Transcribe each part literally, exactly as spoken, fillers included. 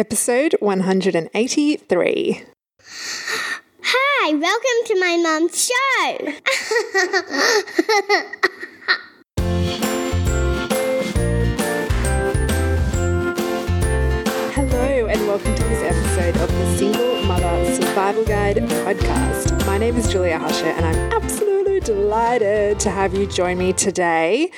Episode one hundred eighty-three. Hi, welcome to my mum's show. Hello and welcome to this episode of the Single Mother Survival Guide Podcast. My name is Julia Husher and I'm absolutely delighted to have you join me today.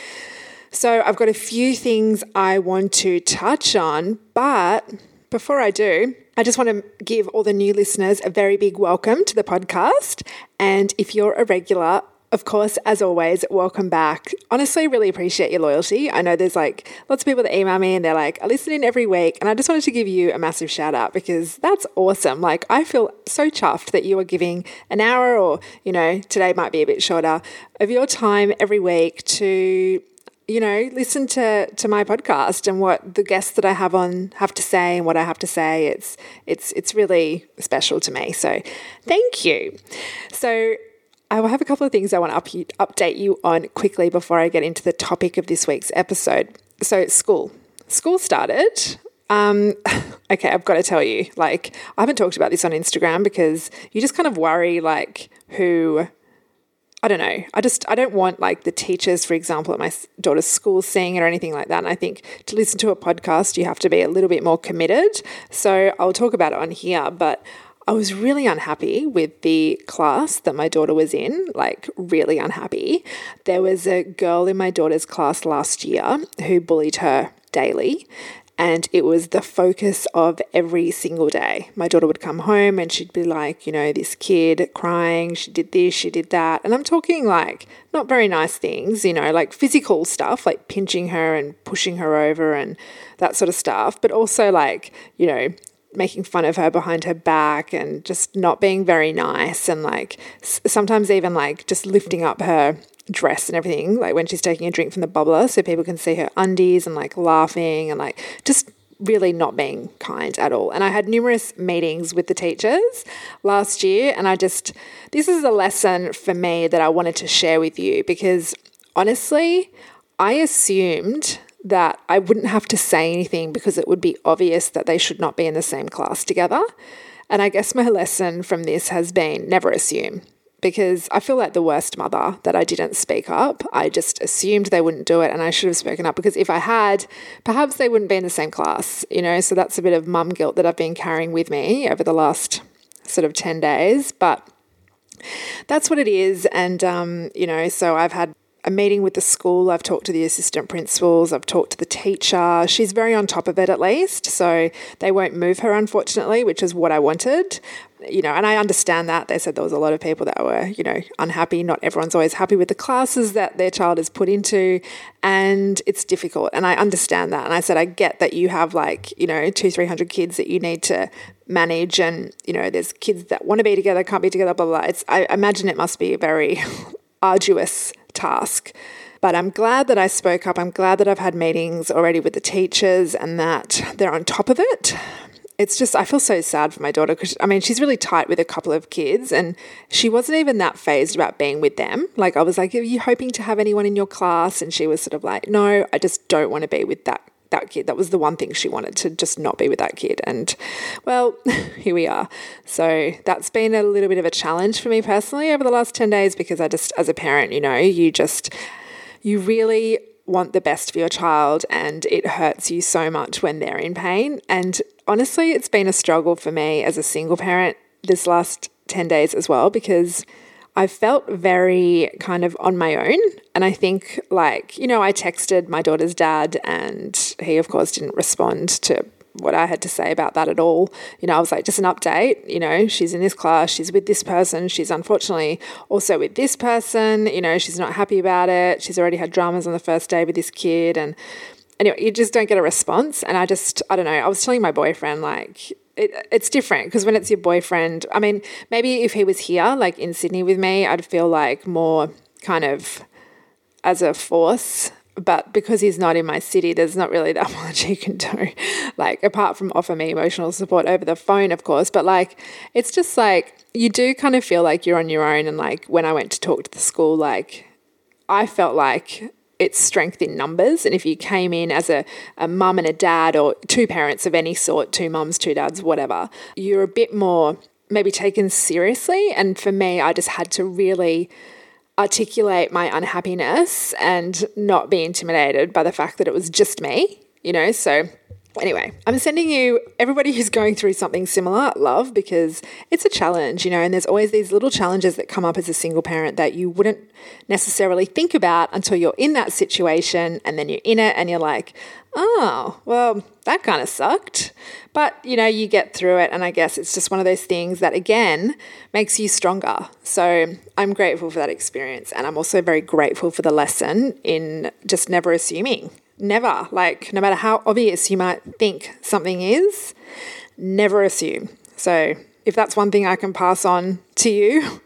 So I've got a few things I want to touch on, but before I do, I just want to give all the new listeners a very big welcome to the podcast. And if you're a regular, of course, as always, welcome back. Honestly, really appreciate your loyalty. I know there's like lots of people that email me and they're like, I listen in every week. And I just wanted to give you a massive shout out because that's awesome. Like I feel so chuffed that you are giving an hour or, you know, today might be a bit shorter of your time every week to you know, listen to, to my podcast and what the guests that I have on have to say and what I have to say. It's it's it's really special to me. So thank you. So I will have a couple of things I want to up, update you on quickly before I get into the topic of this week's episode. So school. School started. Um, okay, I've got to tell you, like I haven't talked about this on Instagram because you just kind of worry like who – I don't know. I just, I don't want like the teachers, for example, at my daughter's school seeing it or anything like that. And I think to listen to a podcast, you have to be a little bit more committed. So I'll talk about it on here, but I was really unhappy with the class that my daughter was in, like really unhappy. There was a girl in my daughter's class last year who bullied her daily. And it was the focus of every single day. My daughter would come home and she'd be like, you know, this kid crying, she did this, she did that. And I'm talking like not very nice things, you know, like physical stuff, like pinching her and pushing her over and that sort of stuff. But also like, you know, making fun of her behind her back and just not being very nice. And like sometimes even like just lifting up her dress and everything, like when she's taking a drink from the bubbler so people can see her undies and like laughing and like just really not being kind at all. And I had numerous meetings with the teachers last year and I just, this is a lesson for me that I wanted to share with you because honestly, I assumed that I wouldn't have to say anything because it would be obvious that they should not be in the same class together. And I guess my lesson from this has been never assume. Because I feel like the worst mother that I didn't speak up. I just assumed they wouldn't do it and I should have spoken up because if I had, perhaps they wouldn't be in the same class, you know, so that's a bit of mum guilt that I've been carrying with me over the last sort of ten days, but that's what it is. And, um, you know, so I've had a meeting with the school. I've talked to the assistant principals. I've talked to the teacher. She's very on top of it at least. So they won't move her, unfortunately, which is what I wanted, you know, and I understand that. They said there was a lot of people that were, you know, unhappy. Not everyone's always happy with the classes that their child is put into and it's difficult. And I understand that. And I said, I get that you have like, you know, two, three hundred kids that you need to manage and, you know, there's kids that want to be together, can't be together, blah, blah, blah. It's, I imagine it must be a very arduous task. But I'm glad that I spoke up. I'm glad that I've had meetings already with the teachers and that they're on top of it. It's just, I feel so sad for my daughter because, I mean, she's really tight with a couple of kids and she wasn't even that phased about being with them. Like I was like, are you hoping to have anyone in your class? And she was sort of like, no, I just don't want to be with that that kid. That was the one thing she wanted, to just not be with that kid. And well, here we are. So that's been a little bit of a challenge for me personally over the last ten days because I just, as a parent, you know, you just, you really want the best for your child and it hurts you so much when they're in pain. And honestly, it's been a struggle for me as a single parent this last ten days as well because I felt very kind of on my own. And I think like, you know, I texted my daughter's dad and he of course didn't respond to what I had to say about that at all. You know, I was like, just an update, you know, she's in this class, she's with this person, she's unfortunately also with this person, you know, she's not happy about it. She's already had dramas on the first day with this kid. And anyway, you just don't get a response. And I just, I don't know, I was telling my boyfriend like, It, it's different because when it's your boyfriend, I mean, maybe if he was here, like in Sydney with me, I'd feel like more kind of as a force, but because he's not in my city, there's not really that much he can do, like apart from offer me emotional support over the phone, of course, but like, it's just like, you do kind of feel like you're on your own. And like when I went to talk to the school, like I felt like its strength in numbers. And if you came in as a, a mum and a dad, or two parents of any sort, two mums, two dads, whatever, you're a bit more maybe taken seriously. And for me, I just had to really articulate my unhappiness and not be intimidated by the fact that it was just me, you know. So anyway, I'm sending you, everybody who's going through something similar, love, because it's a challenge, you know, and there's always these little challenges that come up as a single parent that you wouldn't necessarily think about until you're in that situation, and then you're in it and you're like, oh, well, that kind of sucked. But, you know, you get through it, and I guess it's just one of those things that, again, makes you stronger. So I'm grateful for that experience, and I'm also very grateful for the lesson in just never assuming. Never, like no matter how obvious you might think something is, never assume. So if that's one thing I can pass on to you,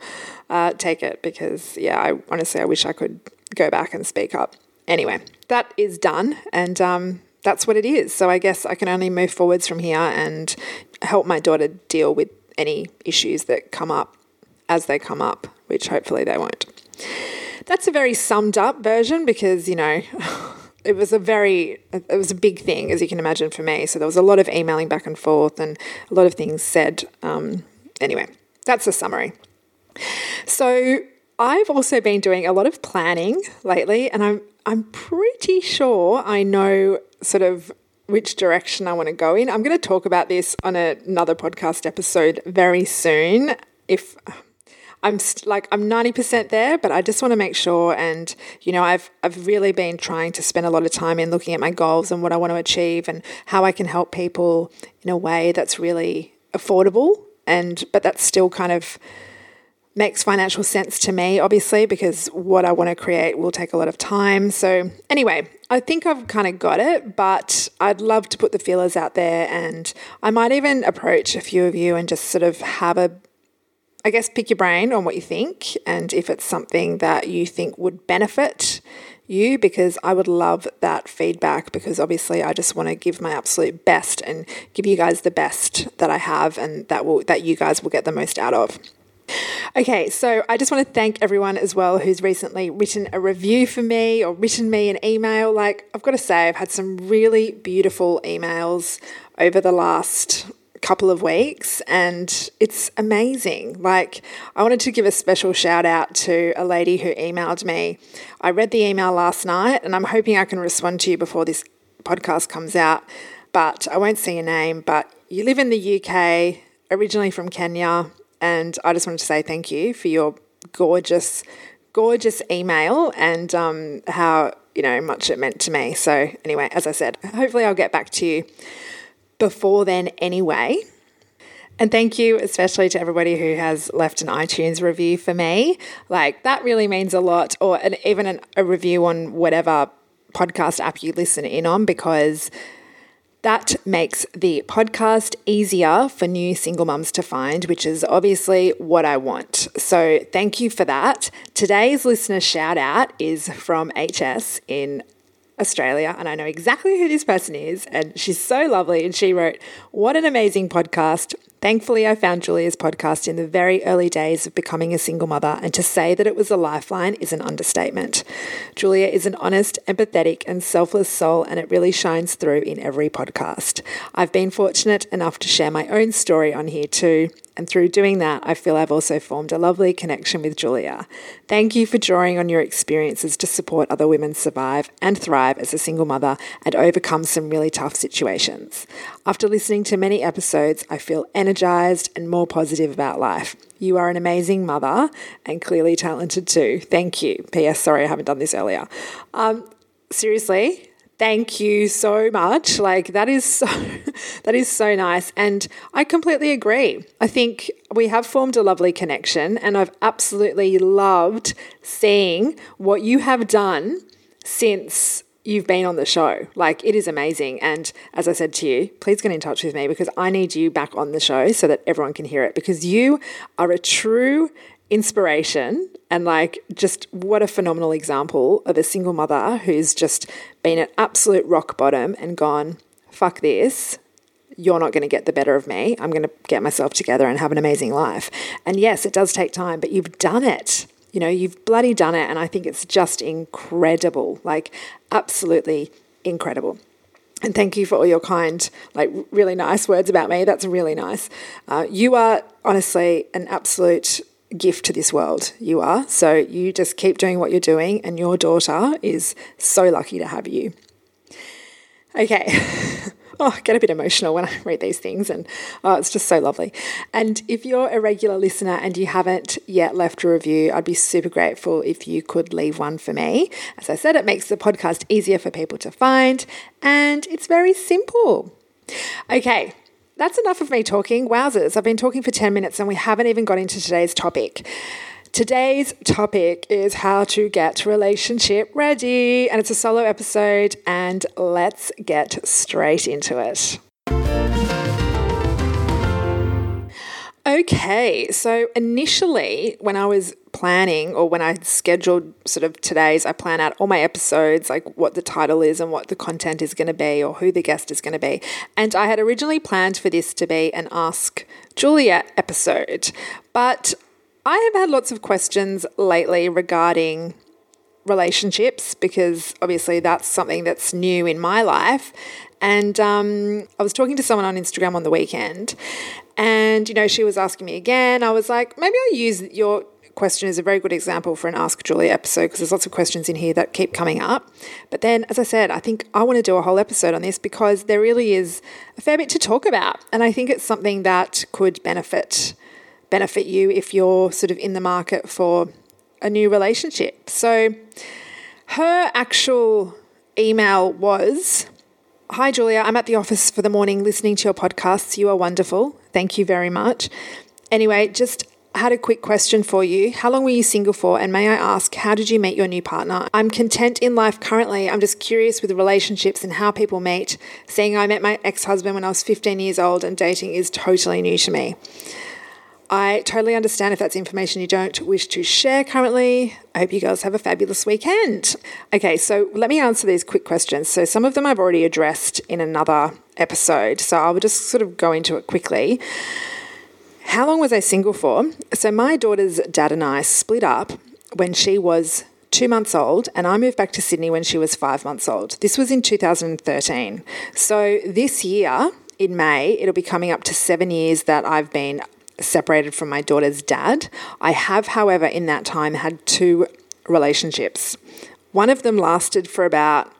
uh, take it, because yeah, I honestly, I wish I could go back and speak up. Anyway, that is done, and um, that's what it is. So I guess I can only move forwards from here and help my daughter deal with any issues that come up as they come up, which hopefully they won't. That's a very summed up version, because, you know, It was a very, it was a big thing, as you can imagine, for me. So there was a lot of emailing back and forth and a lot of things said. Um, anyway, that's the summary. So I've also been doing a lot of planning lately, and I'm, I'm pretty sure I know sort of which direction I want to go in. I'm going to talk about this on a, another podcast episode very soon. If I'm like, I'm ninety percent there, but I just want to make sure. And, you know, I've, I've really been trying to spend a lot of time in looking at my goals and what I want to achieve and how I can help people in a way that's really affordable. And, but that still kind of makes financial sense to me, obviously, because what I want to create will take a lot of time. So anyway, I think I've kind of got it, but I'd love to put the feelers out there, and I might even approach a few of you and just sort of have a, I guess, pick your brain on what you think, and if it's something that you think would benefit you, because I would love that feedback, because obviously I just want to give my absolute best and give you guys the best that I have, and that will that you guys will get the most out of. Okay, so I just want to thank everyone as well who's recently written a review for me or written me an email. Like, I've got to say, I've had some really beautiful emails over the last couple of weeks, and it's amazing. Like, I wanted to give a special shout out to a lady who emailed me. I read the email last night, and I'm hoping I can respond to you before this podcast comes out, but I won't say your name, but you live in the U K, originally from Kenya, and I just wanted to say thank you for your gorgeous, gorgeous email, and um, how, you know, much it meant to me. So anyway, as I said, hopefully I'll get back to you before then anyway. And thank you especially to everybody who has left an iTunes review for me. Like, that really means a lot, or an, even an, a review on whatever podcast app you listen in on, because that makes the podcast easier for new single mums to find, which is obviously what I want. So thank you for that. Today's listener shout out is from H S in Australia, and I know exactly who this person is, and she's so lovely, and she wrote, "What an amazing podcast. Thankfully, I found Julia's podcast in the very early days of becoming a single mother, and to say that it was a lifeline is an understatement. Julia is an honest, empathetic and selfless soul, and it really shines through in every podcast. I've been fortunate enough to share my own story on here too, and through doing that, I feel I've also formed a lovely connection with Julia. Thank you for drawing on your experiences to support other women survive and thrive as a single mother and overcome some really tough situations. After listening to many episodes, I feel energized and more positive about life. You are an amazing mother and clearly talented too. Thank you. P S. Sorry, I haven't done this earlier." Um, seriously, thank you so much. Like, that is so, that is so nice. And I completely agree. I think we have formed a lovely connection, and I've absolutely loved seeing what you have done since you've been on the show. Like, it is amazing. And as I said to you, please get in touch with me, because I need you back on the show so that everyone can hear it, because you are a true inspiration, and like, just what a phenomenal example of a single mother who's just been at absolute rock bottom and gone, fuck this, you're not going to get the better of me. I'm going to get myself together and have an amazing life. And yes, it does take time, but you've done it. You know, you've bloody done it, and I think it's just incredible, like absolutely incredible. And thank you for all your kind, like really nice words about me. That's really nice. Uh, you are honestly an absolute gift to this world. You are. So you just keep doing what you're doing, and your daughter is so lucky to have you. Okay. Oh, I get a bit emotional when I read these things, and oh, it's just so lovely. And if you're a regular listener and you haven't yet left a review, I'd be super grateful if you could leave one for me. As I said, it makes the podcast easier for people to find, and it's very simple. Okay, that's enough of me talking. Wowzers, I've been talking for ten minutes and we haven't even got into today's topic. Today's topic is how to get relationship ready, and it's a solo episode, and let's get straight into it. Okay, so initially when I was planning, or when I scheduled sort of today's, I plan out all my episodes, like what the title is and what the content is going to be, or who the guest is going to be. And I had originally planned for this to be an Ask Julia episode, but I have had lots of questions lately regarding relationships, because obviously that's something that's new in my life. And um, I was talking to someone on Instagram on the weekend, and, you know, she was asking me again. I was like, maybe I'll use your question as a very good example for an Ask Julia episode, because there's lots of questions in here that keep coming up. But then, as I said, I think I want to do a whole episode on this, because there really is a fair bit to talk about. And I think it's something that could benefit benefit you if you're sort of in the market for a new relationship. So her actual email was, "Hi Julia, I'm at the office for the morning listening to your podcasts. You are wonderful. Thank you very much. Anyway, just had a quick question for you. How long were you single for? And may I ask, how did you meet your new partner? I'm content in life currently. I'm just curious with relationships and how people meet. Seeing I met my ex-husband when I was fifteen years old, and dating is totally new to me. I totally understand if that's information you don't wish to share currently. I hope you guys have a fabulous weekend." Okay, so let me answer these quick questions. So some of them I've already addressed in another episode, so I'll just sort of go into it quickly. How long was I single for? So my daughter's dad and I split up when she was two months old, and I moved back to Sydney when she was five months old. This was in two thousand thirteen. So this year, in May, it'll be coming up to seven years that I've been separated from my daughter's dad. I have, however, in that time had two relationships. One of them lasted for about,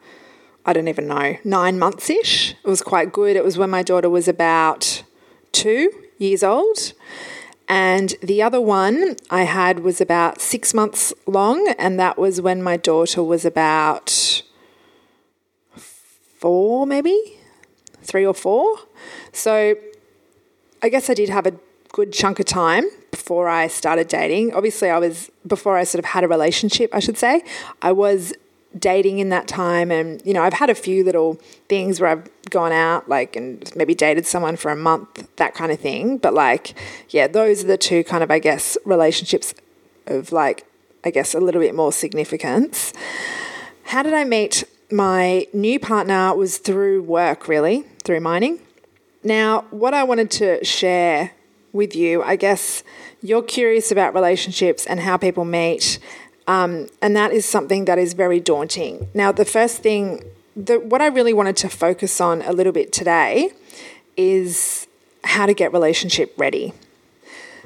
I don't even know, nine months-ish. It was quite good. It was when my daughter was about two years old. And the other one I had was about six months long, and that was when my daughter was about four, maybe, three or four. So I guess I did have a good chunk of time before I started dating. Obviously, I was, before I sort of had a relationship, I should say, I was dating in that time. And, you know, I've had a few little things where I've gone out, like, and maybe dated someone for a month, that kind of thing. But, like, yeah, those are the two kind of, I guess, relationships of, like, I guess a little bit more significance. How did I meet my new partner? Was through work, really, through mining. Now, what I wanted to share with you, I guess you're curious about relationships and how people meet, um, and that is something that is very daunting. Now, the first thing, the, what I really wanted to focus on a little bit today is how to get relationship ready.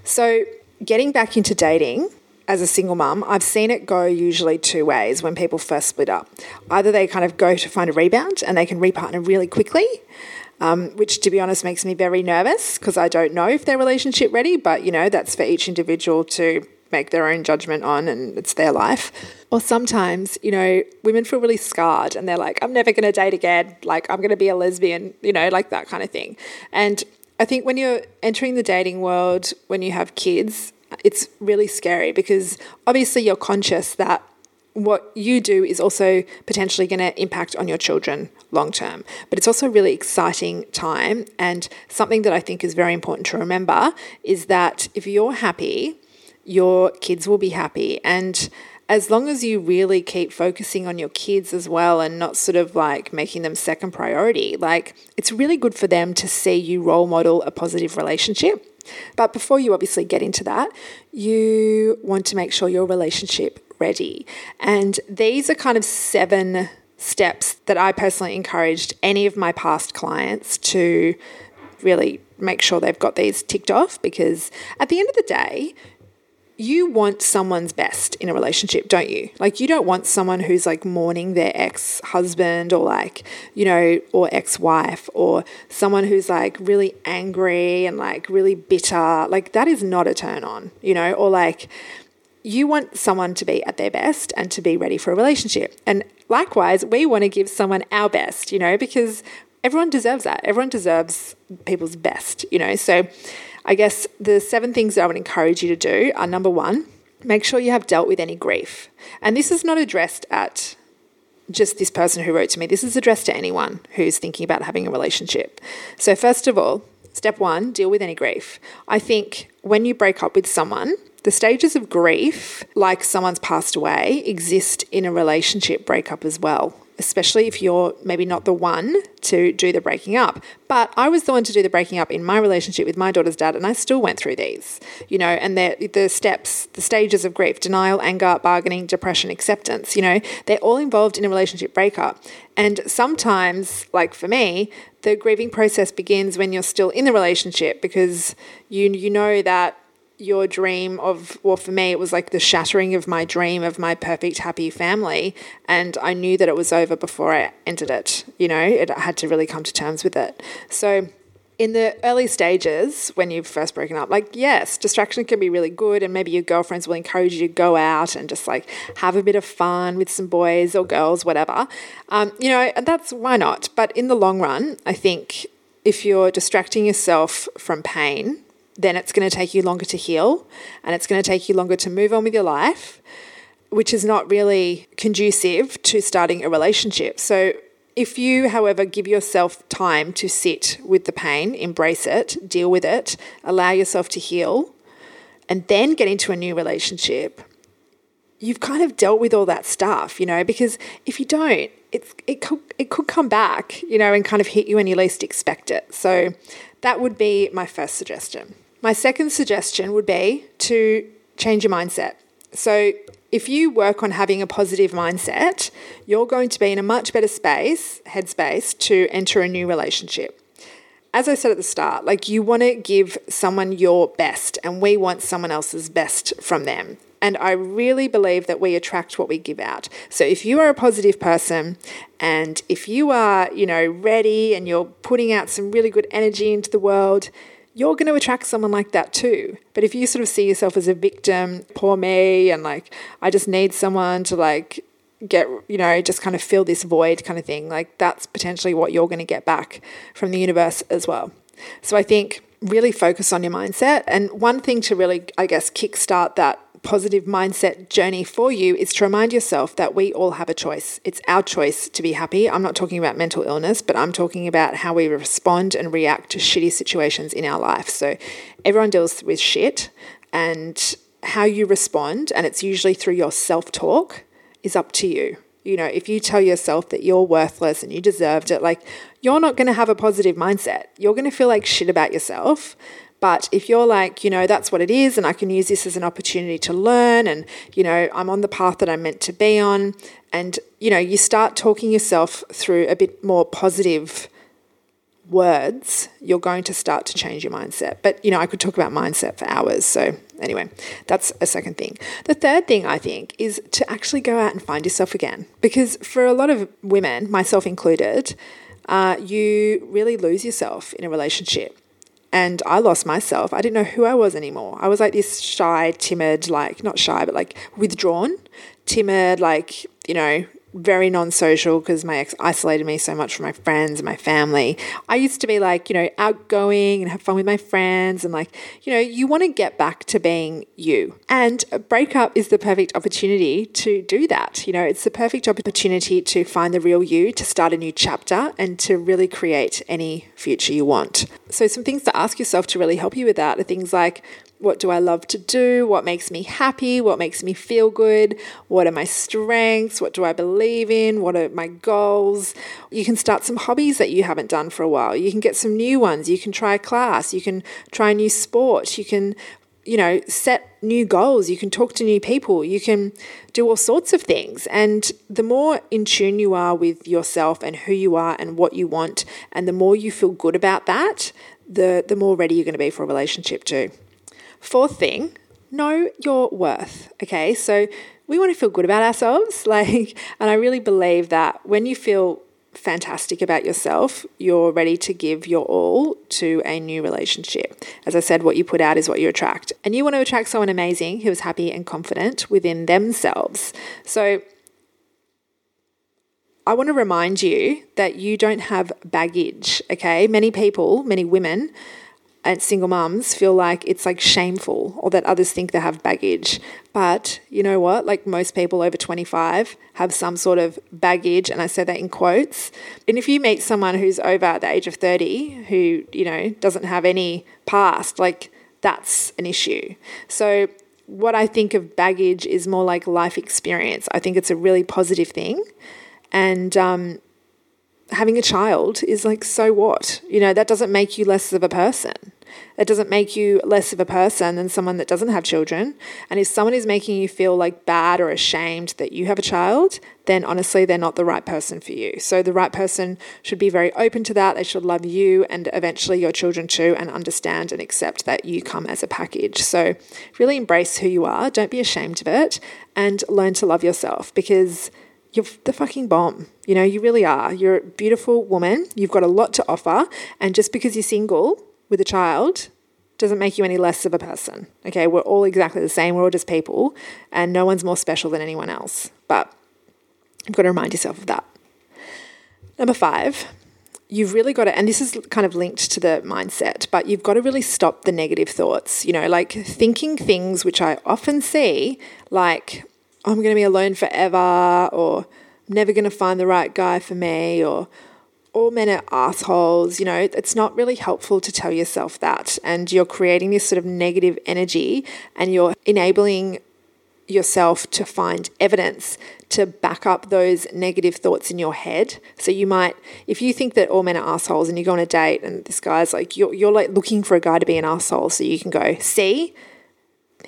So getting back into dating as a single mum, I've seen it go usually two ways when people first split up. Either they kind of go to find a rebound and they can repartner really quickly, Um, which, to be honest, makes me very nervous, because I don't know if they're relationship ready, but, you know, that's for each individual to make their own judgment on, and it's their life. Or sometimes, you know, women feel really scarred and they're like, I'm never going to date again. Like, I'm going to be a lesbian, you know, like that kind of thing. And I think when you're entering the dating world, when you have kids, it's really scary, because obviously you're conscious that what you do is also potentially going to impact on your children long term. But it's also a really exciting time, and something that I think is very important to remember is that if you're happy, your kids will be happy. And as long as you really keep focusing on your kids as well, and not sort of like making them second priority, like, it's really good for them to see you role model a positive relationship. But before you obviously get into that, you want to make sure your relationship ready. And these are kind of seven steps that I personally encouraged any of my past clients to really make sure they've got these ticked off, because at the end of the day, you want someone's best in a relationship, don't you? Like, you don't want someone who's like mourning their ex-husband or like, you know, or ex-wife, or someone who's like really angry and like really bitter. Like, that is not a turn on, you know, or like, you want someone to be at their best and to be ready for a relationship. And likewise, we want to give someone our best, you know, because everyone deserves that. Everyone deserves people's best, you know. So I guess the seven things that I would encourage you to do are, number one, make sure you have dealt with any grief. And this is not addressed at just this person who wrote to me. This is addressed to anyone who's thinking about having a relationship. So first of all, step one, deal with any grief. I think when you break up with someone, the stages of grief, like someone's passed away, exist in a relationship breakup as well, especially if you're maybe not the one to do the breaking up. But I was the one to do the breaking up in my relationship with my daughter's dad, and I still went through these, you know, and the steps, the stages of grief, denial, anger, bargaining, depression, acceptance, you know, they're all involved in a relationship breakup. And sometimes, like for me, the grieving process begins when you're still in the relationship, because you you know that your dream of, well, for me, it was like the shattering of my dream of my perfect, happy family. And I knew that it was over before I entered it. You know, it, I had to really come to terms with it. So in the early stages, when you've first broken up, like, yes, distraction can be really good. And maybe your girlfriends will encourage you to go out and just like have a bit of fun with some boys or girls, whatever. Um, you know, and that's why not. But in the long run, I think if you're distracting yourself from pain, then it's going to take you longer to heal, and it's going to take you longer to move on with your life, which is not really conducive to starting a relationship. So if you, however, give yourself time to sit with the pain, embrace it, deal with it, allow yourself to heal, and then get into a new relationship, you've kind of dealt with all that stuff, you know, because if you don't, it's, it could, it could come back, you know, and kind of hit you when you least expect it. So that would be my first suggestion. My second suggestion would be to change your mindset. So if you work on having a positive mindset, you're going to be in a much better space, headspace, to enter a new relationship. As I said at the start, like, you want to give someone your best, and we want someone else's best from them. And I really believe that we attract what we give out. So if you are a positive person, and if you are, you know, ready and you're putting out some really good energy into the world, you're going to attract someone like that too. But if you sort of see yourself as a victim, poor me, and like, I just need someone to like get, you know, just kind of fill this void kind of thing, like, that's potentially what you're going to get back from the universe as well. So I think really focus on your mindset. And one thing to really, I guess, kickstart that positive mindset journey for you is to remind yourself that we all have a choice. It's our choice to be happy. I'm not talking about mental illness, but I'm talking about how we respond and react to shitty situations in our life. So everyone deals with shit, and how you respond, and it's usually through your self-talk, is up to you. You know, if you tell yourself that you're worthless and you deserved it, like, you're not going to have a positive mindset. You're going to feel like shit about yourself. But if you're like, you know, that's what it is, and I can use this as an opportunity to learn, and, you know, I'm on the path that I'm meant to be on, and, you know, you start talking yourself through a bit more positive words, you're going to start to change your mindset. But, you know, I could talk about mindset for hours. So anyway, that's a second thing. The third thing, I think, is to actually go out and find yourself again. Because for a lot of women, myself included, uh, you really lose yourself in a relationship. And I lost myself. I didn't know who I was anymore. I was like this shy, timid, like not shy, but like withdrawn, timid, like, you know, very non-social, because my ex isolated me so much from my friends and my family. I used to be like, you know, outgoing and have fun with my friends. And like, you know, you want to get back to being you. And a breakup is the perfect opportunity to do that. You know, it's the perfect opportunity to find the real you, to start a new chapter, and to really create any future you want. So some things to ask yourself to really help you with that are things like, what do I love to do? What makes me happy? What makes me feel good? What are my strengths? What do I believe in? What are my goals? You can start some hobbies that you haven't done for a while. You can get some new ones. You can try a class. You can try a new sport. You can, you know, set new goals. You can talk to new people. You can do all sorts of things. And the more in tune you are with yourself and who you are and what you want, and the more you feel good about that, the, the more ready you're going to be for a relationship too. Fourth thing, know your worth. Okay, so we want to feel good about ourselves. Like, and I really believe that when you feel fantastic about yourself, you're ready to give your all to a new relationship. As I said, what you put out is what you attract. And you want to attract someone amazing who is happy and confident within themselves. So I want to remind you that you don't have baggage. Okay, many people, many women, and single mums feel like it's like shameful or that others think they have baggage. But you know what? Like most people over twenty-five have some sort of baggage, and I say that in quotes. And if you meet someone who's over the age of thirty who, you know, doesn't have any past, like that's an issue. So what I think of baggage is more like life experience. I think it's a really positive thing. And, um, having a child is like, so what? You know, that doesn't make you less of a person. It doesn't make you less of a person than someone that doesn't have children. And if someone is making you feel like bad or ashamed that you have a child, then honestly, they're not the right person for you. So the right person should be very open to that. They should love you and eventually your children too, and understand and accept that you come as a package. So really embrace who you are. Don't be ashamed of it, and learn to love yourself, because you're the fucking bomb. You know, you really are. You're a beautiful woman. You've got a lot to offer. And just because you're single with a child doesn't make you any less of a person. Okay, we're all exactly the same. We're all just people, and no one's more special than anyone else. But you've got to remind yourself of that. Number five, you've really got to, and this is kind of linked to the mindset, but you've got to really stop the negative thoughts. You know, like thinking things which I often see, like, I'm going to be alone forever, or I'm never going to find the right guy for me, or all men are assholes. You know, it's not really helpful to tell yourself that. And you're creating this sort of negative energy, and you're enabling yourself to find evidence to back up those negative thoughts in your head. So you might, if you think that all men are assholes and you go on a date and this guy's like, you're, you're like looking for a guy to be an asshole so you can go, see,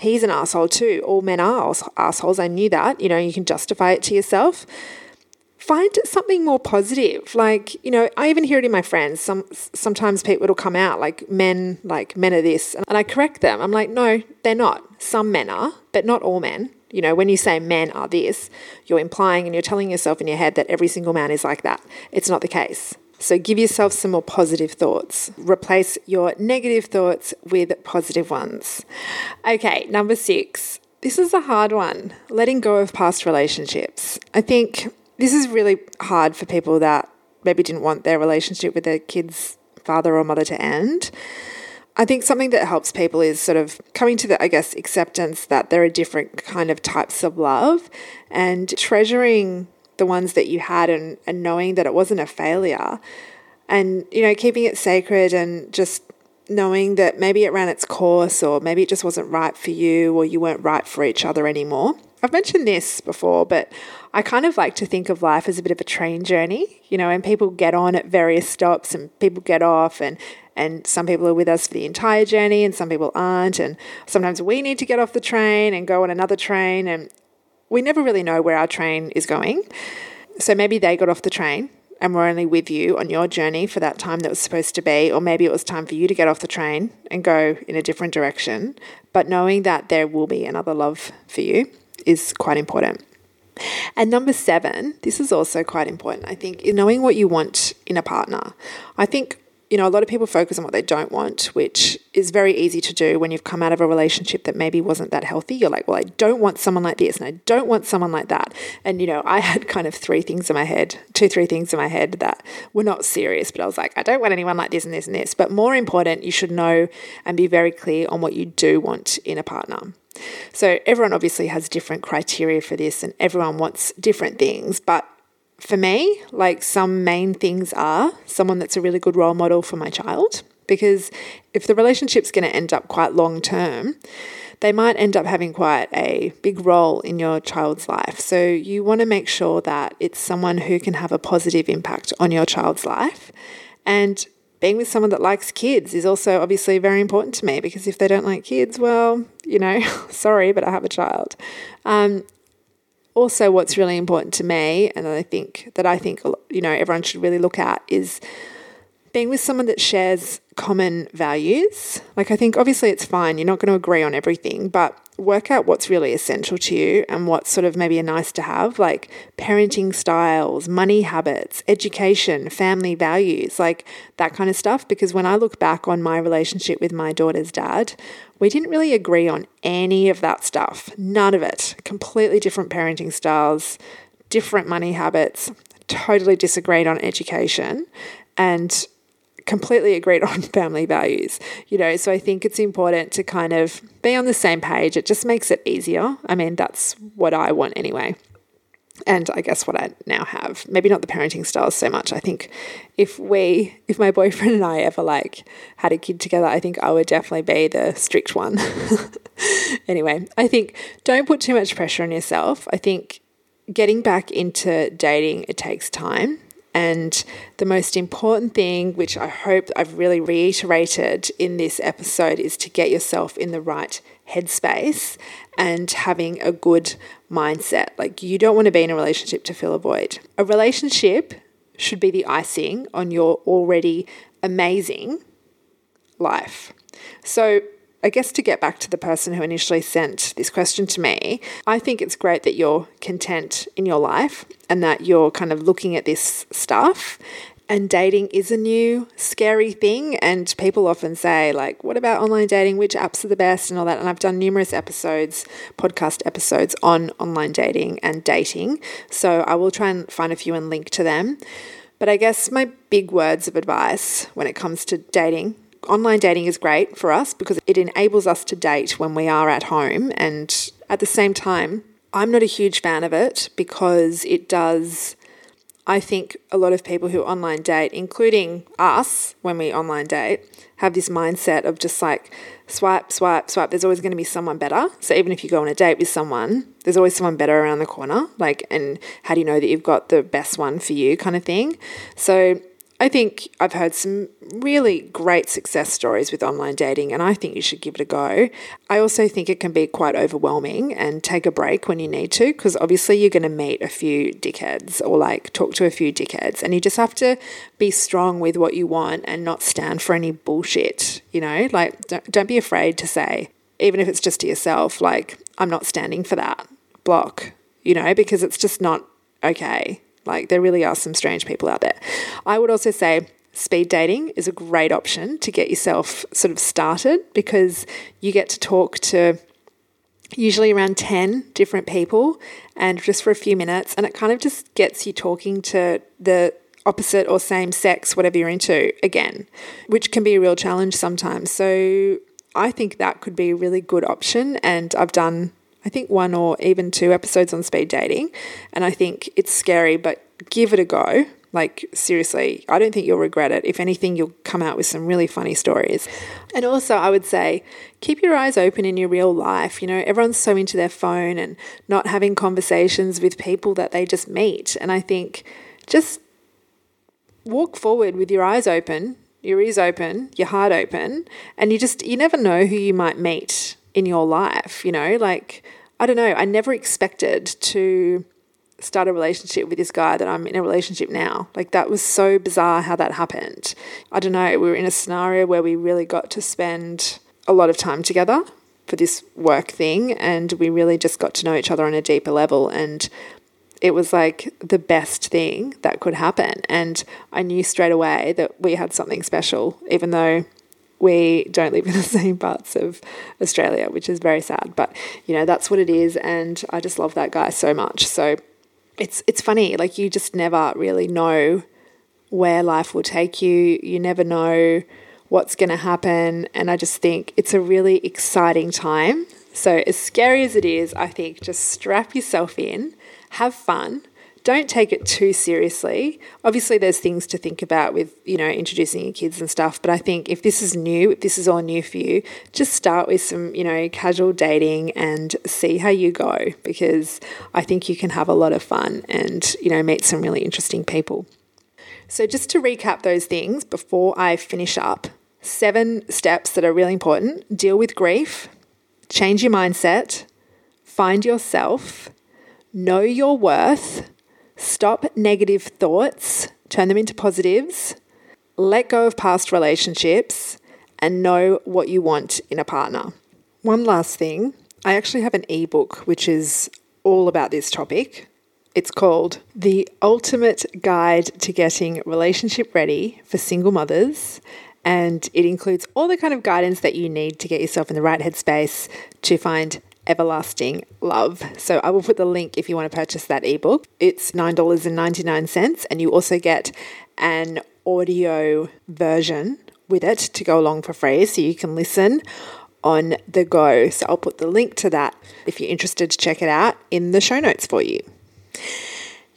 he's an asshole too. All men are assholes. I knew that. You know, you can justify it to yourself. Find something more positive. Like, you know, I even hear it in my friends. Some sometimes people will come out like men, like men are this, and I correct them. I'm like, no, they're not. Some men are, but not all men. You know, when you say men are this, you're implying and you're telling yourself in your head that every single man is like that. It's not the case. So give yourself some more positive thoughts. Replace your negative thoughts with positive ones. Okay, number six. This is a hard one. Letting go of past relationships. I think this is really hard for people that maybe didn't want their relationship with their kids' father or mother to end. I think something that helps people is sort of coming to the, I guess, acceptance that there are different kind of types of love, and treasuring the ones that you had, and, and knowing that it wasn't a failure, and, you know, keeping it sacred, and just knowing that maybe it ran its course, or maybe it just wasn't right for you, or you weren't right for each other anymore. I've mentioned this before, but I kind of like to think of life as a bit of a train journey, you know, and people get on at various stops and people get off, and And some people are with us for the entire journey and some people aren't. And sometimes we need to get off the train and go on another train, and we never really know where our train is going. So maybe they got off the train and were only with you on your journey for that time that was supposed to be, or maybe it was time for you to get off the train and go in a different direction. But knowing that there will be another love for you is quite important. And number seven, this is also quite important, I think, is knowing what you want in a partner. I think, you know, a lot of people focus on what they don't want, which is very easy to do when you've come out of a relationship that maybe wasn't that healthy. You're like, well, I don't want someone like this, and I don't want someone like that. And, you know, I had kind of three things in my head, two, three things in my head that were not serious, but I was like, I don't want anyone like this and this and this. But more important, you should know and be very clear on what you do want in a partner. So everyone obviously has different criteria for this, and everyone wants different things, but for me, like, some main things are someone that's a really good role model for my child. because if the relationship's going to end up quite long term, they might end up having quite a big role in your child's life. So you want to make sure that it's someone who can have a positive impact on your child's life. And being with someone that likes kids is also obviously very important to me, because if they don't like kids, well, you know, sorry, but I have a child. Um, also, what's really important to me, and I think that I think, you know, everyone should really look at, is being with someone that shares common values. Like, I think obviously it's fine, you're not going to agree on everything, but work out what's really essential to you and what's sort of maybe a nice to have, like parenting styles, money habits, education, family values, like that kind of stuff. Because when I look back on my relationship with my daughter's dad, we didn't really agree on any of that stuff. None of it. Completely different parenting styles, different money habits, totally disagreed on education, and completely agreed on family values, you know. So I think it's important to kind of be on the same page. It just makes it easier. I mean, that's what I want anyway. And I guess what I now have, maybe not the parenting styles so much. I think if we, if my boyfriend and I ever like had a kid together, I think I would definitely be the strict one. Anyway, I think don't put too much pressure on yourself. I think getting back into dating, it takes time. And the most important thing, which I hope I've really reiterated in this episode, is to get yourself in the right headspace and having a good mindset. Like, you don't want to be in a relationship to fill a void. A relationship should be the icing on your already amazing life. So I guess to get back to the person who initially sent this question to me, I think it's great that you're content in your life and that you're kind of looking at this stuff. And dating is a new scary thing. And people often say, like, what about online dating? Which apps are the best and all that? And I've done numerous episodes, podcast episodes on online dating and dating. So I will try and find a few and link to them. But I guess my big words of advice when it comes to dating: online dating is great for us because it enables us to date when we are at home. And at the same time, I'm not a huge fan of it because it does, I think a lot of people who online date, including us when we online date, have this mindset of just like swipe, swipe, swipe. There's always going to be someone better. So even if you go on a date with someone, there's always someone better around the corner. Like, and how do you know that you've got the best one for you kind of thing? So I think I've heard some really great success stories with online dating, and I think you should give it a go. I also think it can be quite overwhelming, and take a break when you need to, because obviously you're going to meet a few dickheads or like talk to a few dickheads, and you just have to be strong with what you want and not stand for any bullshit, you know? Like, don't, don't be afraid to say, even if it's just to yourself, like, I'm not standing for that. Block, you know, because it's just not okay. Like, there really are some strange people out there. I would also say speed dating is a great option to get yourself sort of started, because you get to talk to usually around ten different people and just for a few minutes, and it kind of just gets you talking to the opposite or same sex, whatever you're into again, which can be a real challenge sometimes. So I think that could be a really good option, and I've done I think one or even two episodes on speed dating. And I think it's scary, but give it a go. Like, seriously, I don't think you'll regret it. If anything, you'll come out with some really funny stories. And also, I would say, keep your eyes open in your real life. You know, everyone's so into their phone and not having conversations with people that they just meet. And I think just walk forward with your eyes open, your ears open, your heart open, and you just, you never know who you might meet in your life, you know. Like, I don't know, I never expected to start a relationship with this guy that I'm in a relationship now. Like, that was so bizarre how that happened. I don't know, we were in a scenario where we really got to spend a lot of time together for this work thing, and we really just got to know each other on a deeper level, and it was like the best thing that could happen. And I knew straight away that we had something special, even though we don't live in the same parts of Australia, which is very sad. But, you know, that's what it is, and I just love that guy so much. So it's it's funny. Like, you just never really know where life will take you. You never know what's going to happen, and I just think it's a really exciting time. So as scary as it is, I think just strap yourself in, have fun, don't take it too seriously. Obviously, there's things to think about with, you know, introducing your kids and stuff, but I think if this is new, if this is all new for you, just start with some, you know, casual dating and see how you go, because I think you can have a lot of fun and, you know, meet some really interesting people. So just to recap those things before I finish up, seven steps that are really important: deal with grief, change your mindset, find yourself, know your worth, stop negative thoughts, turn them into positives, let go of past relationships, and know what you want in a partner. One last thing, I actually have an ebook which is all about this topic. It's called The Ultimate Guide to Getting Relationship Ready for Single Mothers, and it includes all the kind of guidance that you need to get yourself in the right headspace to find everlasting love. So I will put the link if you want to purchase that ebook. It's nine dollars and ninety-nine cents, and you also get an audio version with it to go along for free, so you can listen on the go. So I'll put the link to that if you're interested to check it out in the show notes for you.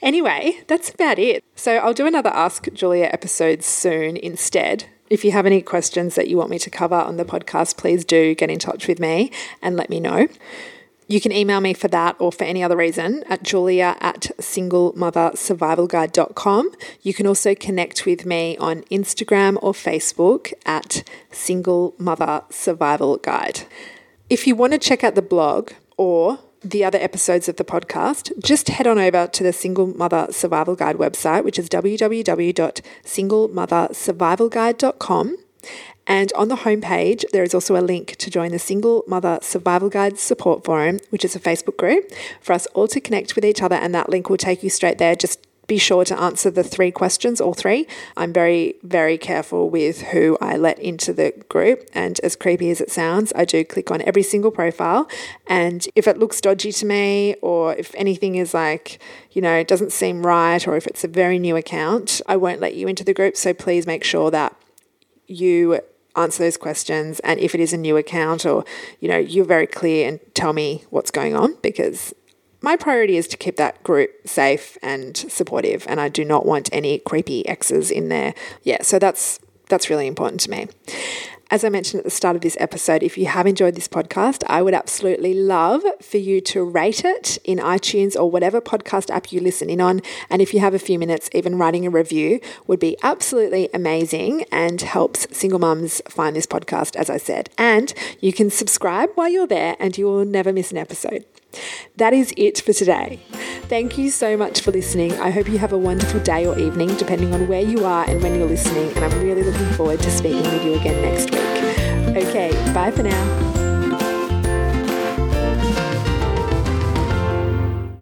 Anyway, that's about it. So I'll do another Ask Julia episode soon instead. If you have any questions that you want me to cover on the podcast, please do get in touch with me and let me know. You can email me for that or for any other reason at julia at singlemothersurvivalguide.com. You can also connect with me on Instagram or Facebook at Single Mother Survival Guide. If you want to check out the blog or the other episodes of the podcast, just head on over to the Single Mother Survival Guide website, which is w w w dot single mother survival guide dot com. And on the homepage, there is also a link to join the Single Mother Survival Guide Support Forum, which is a Facebook group for us all to connect with each other. And that link will take you straight there. Just be sure to answer the three questions, all three. I'm very, very careful with who I let into the group. And as creepy as it sounds, I do click on every single profile. And if it looks dodgy to me, or if anything is like, you know, it doesn't seem right, or if it's a very new account, I won't let you into the group. So please make sure that you answer those questions. And if it is a new account, or, you know, you're very clear and tell me what's going on, because my priority is to keep that group safe and supportive, and I do not want any creepy exes in there. Yeah, so that's that's really important to me. As I mentioned at the start of this episode, if you have enjoyed this podcast, I would absolutely love for you to rate it in iTunes or whatever podcast app you listen in on. And if you have a few minutes, even writing a review would be absolutely amazing and helps single mums find this podcast, as I said. And you can subscribe while you're there, and you will never miss an episode. That is it for today. Thank you so much for listening. I hope you have a wonderful day or evening, depending on where you are and when you're listening. And I'm really looking forward to speaking with you again next week. Okay, bye for now.